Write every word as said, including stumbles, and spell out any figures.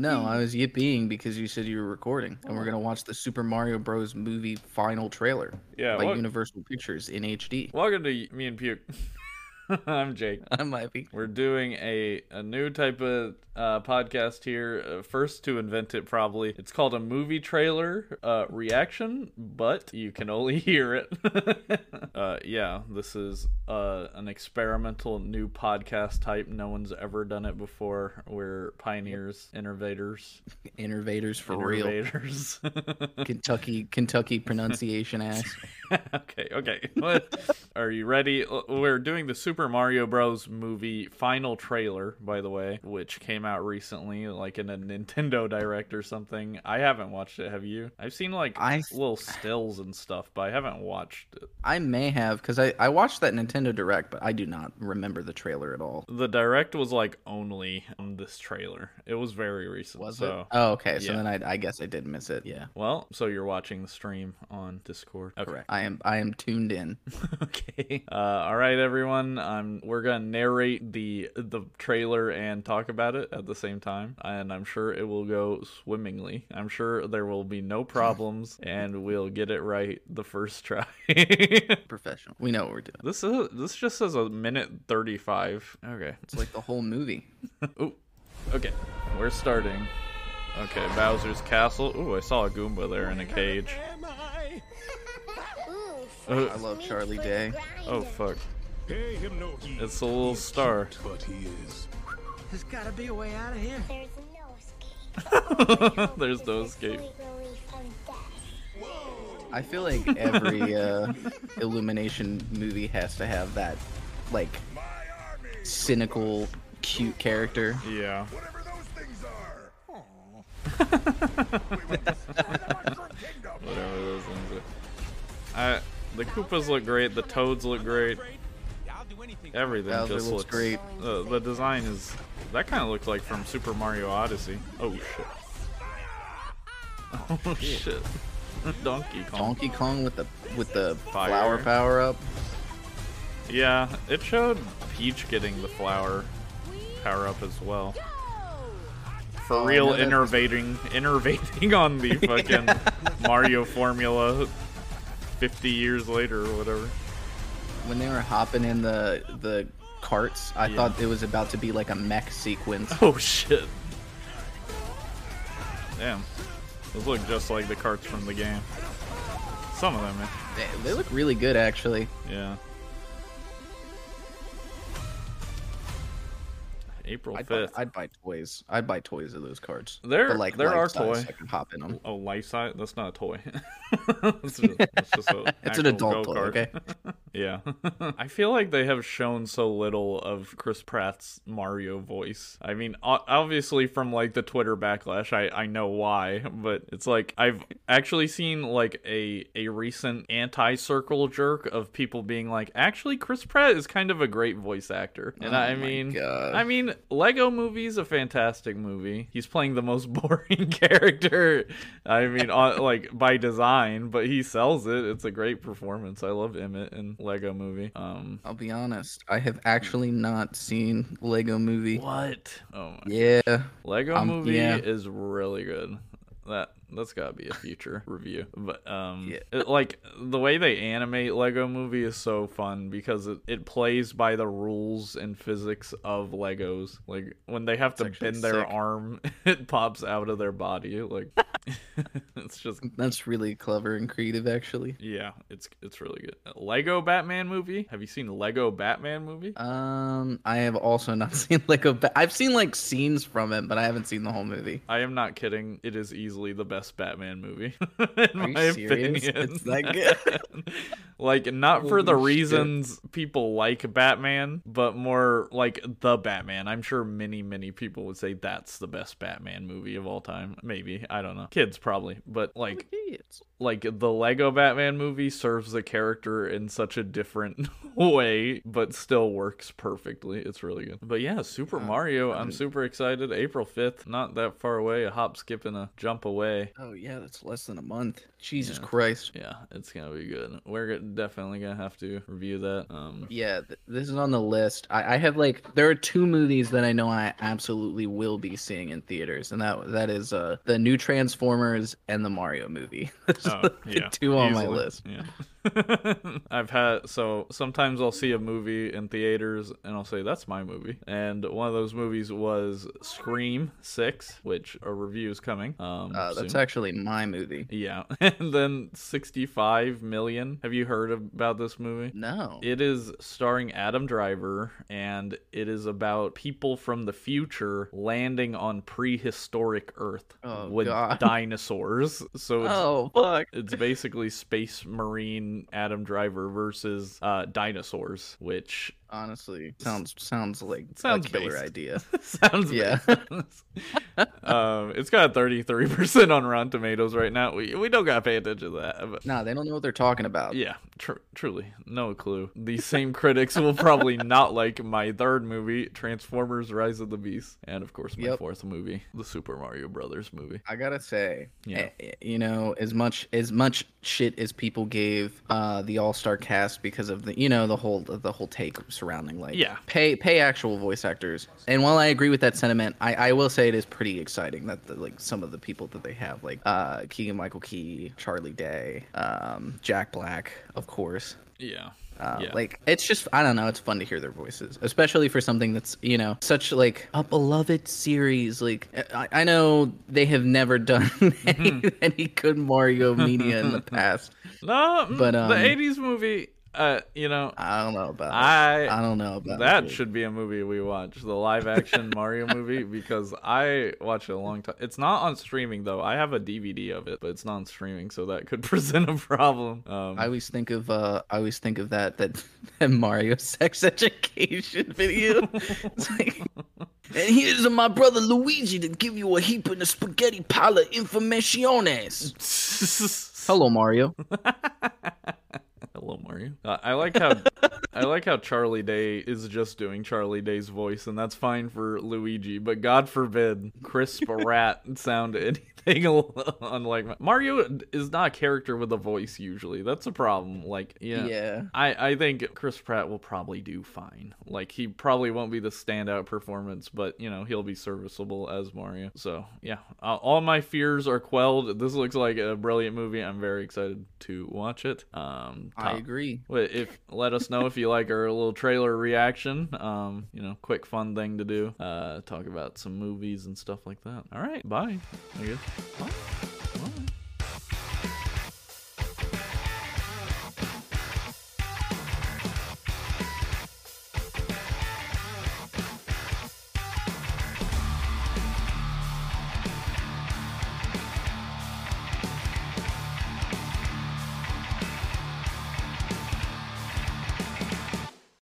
No, I was yippeeing because you said you were recording, and we're gonna watch the Super Mario Bros. Movie final trailer. Yeah, by well, Universal Pictures in H D. Welcome to Me and Puke. I'm Jake. I'm Ivy. We're doing a, a new type of uh, podcast here. Uh, first to invent it, probably. It's called a movie trailer uh, reaction, but you can only hear it. uh, yeah, this is uh, an experimental new podcast type. No one's ever done it before. We're pioneers, innovators. Innovators for innovators. real. Innovators. Kentucky, Kentucky pronunciation ass. okay, okay. What? Are you ready? We're doing the Super Super Mario Bros. Movie final trailer, by the way, which came out recently, like in a Nintendo Direct or something. I haven't watched it. Have you? I've seen like I... little stills and stuff, but I haven't watched it. I may have, because I, I watched that Nintendo Direct, but I do not remember the trailer at all. The Direct was like only on this trailer. It was very recent. Was so... it? Oh, okay. So yeah. then I, I guess I did miss it. Yeah. Well, so you're watching the stream on Discord. Okay. Correct. I am, I am tuned in. okay. Uh, all right, everyone. Um, we're gonna narrate the the trailer and talk about it at the same time, and I'm sure it will go swimmingly. I'm sure there will be no problems, and we'll get it right the first try. Professional. We know what we're doing. This is this just says a minute thirty-five. Okay, it's like the whole movie. Ooh. Okay, we're starting. Okay, Bowser's castle. Ooh, I saw a Goomba there in a cage. Ooh, I love Charlie Day. Oh fuck. Pay him no heed. It's a little He's star. Cute, but he is. There's gotta be a way out of here. There's no escape. There's no escape. I feel like every uh, Illumination movie has to have that, like, cynical, cute character. Yeah. Whatever those things are. Whatever those things are. I, the Koopas look great. The Toads look great. Everything Bowser just looks, looks great. Uh, the design is that kind of looks like from Super Mario Odyssey. Oh shit! Oh shit! Donkey Kong. Donkey Kong with the with the Fire. flower power up. Yeah, it showed Peach getting the flower power up as well. For oh, real, innovating, innovating on the fucking yeah. Mario formula, fifty years later or whatever. When they were hopping in the the carts, I yeah. thought it was about to be like a mech sequence. Oh shit! Damn, those look just like the carts from the game. Some of them, man. They, they look really good, actually. Yeah. April fifth. I'd, I'd buy toys. I'd buy toys of those carts. There, like, there are toys. I can hop in them. Oh, life size? That's not a toy. That's just, that's just a it's an adult toy, okay? yeah. I feel like they have shown so little of Chris Pratt's Mario voice. I mean, obviously from, like, the Twitter backlash, I, I know why, but it's like I've actually seen, like, a, a recent anti-circle jerk of people being like, actually, Chris Pratt is kind of a great voice actor. And oh I mean, God. I mean, Lego Movie is a fantastic movie. He's playing the most boring character, I mean, on, like, by design, but he sells it. It's a great performance. I love Emmett in Lego Movie. Um, I'll be honest. I have actually not seen Lego Movie. What? Oh, my Yeah. Gosh. Lego um, Movie yeah. is really good. That that's gotta be a future review, but um yeah. it, like the way they animate Lego Movie is so fun because it, it plays by the rules and physics of Legos. Like when they have it's to bend their sick. arm, it pops out of their body. Like it's just that's really clever and creative, actually. Yeah, it's it's really good. Lego Batman Movie. Have you seen Lego Batman Movie? Um, I have also not seen Lego. Ba- I've seen like scenes from it, but I haven't seen the whole movie. I am not kidding. It is easily the best. Best Batman movie in Are you my serious? opinion. It's that good. Like not Holy for the shit. reasons people like Batman, but more like the Batman. I'm sure many many people would say that's the best Batman movie of all time. Maybe, I don't know. Kids probably, but like like the Lego Batman Movie serves the character in such a different way, but still works perfectly. It's really good. But yeah, Super yeah, Mario, I'm, I'm super excited. April fifth, not that far away. A hop, skip, and a jump away. Oh yeah, that's less than a month. Jesus yeah. Christ. Yeah, it's gonna be good. We're definitely gonna have to review that. Um, yeah, th- this is on the list. I-, I had like there are two movies that I know I absolutely will be seeing in theaters, and that that is uh, the new Transformers and the Mario movie. Oh, yeah. Two on Easily. my list. Yeah. I've had so sometimes I'll see a movie in theaters and I'll say that's my movie, and one of those movies was Scream six, which a review is coming um uh, that's soon. Actually my movie. Yeah. And then sixty-five million. Have you heard about this movie? No. It is starring Adam Driver, and it is about people from the future landing on prehistoric Earth oh, with God. dinosaurs. So it's, oh fuck it's basically space marine Adam Driver versus uh, dinosaurs, which honestly sounds sounds like sounds a killer based. idea. Sounds yeah. um, it's got thirty-three percent on Rotten Tomatoes right now. We we don't gotta pay attention to that. But... Nah, they don't know what they're talking about. Yeah, tr- truly, no clue. These same critics will probably not like my third movie, Transformers: Rise of the Beast, and of course my yep. fourth movie, the Super Mario Brothers movie. I gotta say, yeah. you know, as much as much shit as people gave uh, the all-star cast because of the you know the whole the whole take. surrounding like yeah pay pay actual voice actors, and while I agree with that sentiment, I, I will say it is pretty exciting that the, like some of the people that they have, like uh Keegan Michael Key, Charlie Day, um Jack Black, of course. Yeah. Uh, yeah. Like, it's just, I don't know, it's fun to hear their voices, especially for something that's, you know, such, like, a beloved series. Like, I, I know they have never done any, any good Mario media in the past. No, but um, the eighties movie... Uh, you know, I don't know about I that. I don't know about that. That should be a movie we watch, the live action Mario movie, because I watched it a long time. It's not on streaming though. I have a D V D of it, but it's not on streaming, so that could present a problem. Um, I always think of uh, I always think of that that, that Mario sex education video. It's like, and here's my brother Luigi to give you a heap in the spaghetti pile of informationes. Hello, Mario. Hello, Mario. Uh, I like how I like how Charlie Day is just doing Charlie Day's voice, and that's fine for Luigi. But God forbid Chris Pratt sound anything unlike Mario. Is not a character with a voice usually. That's a problem. Like yeah, yeah. I I think Chris Pratt will probably do fine. Like he probably won't be the standout performance, but you know he'll be serviceable as Mario. So yeah, uh, all my fears are quelled. This looks like a brilliant movie. I'm very excited to watch it. Um. I agree. If let us know if you like our little trailer reaction. Um, you know, quick fun thing to do. Uh, talk about some movies and stuff like that. All right, bye. I guess. Bye.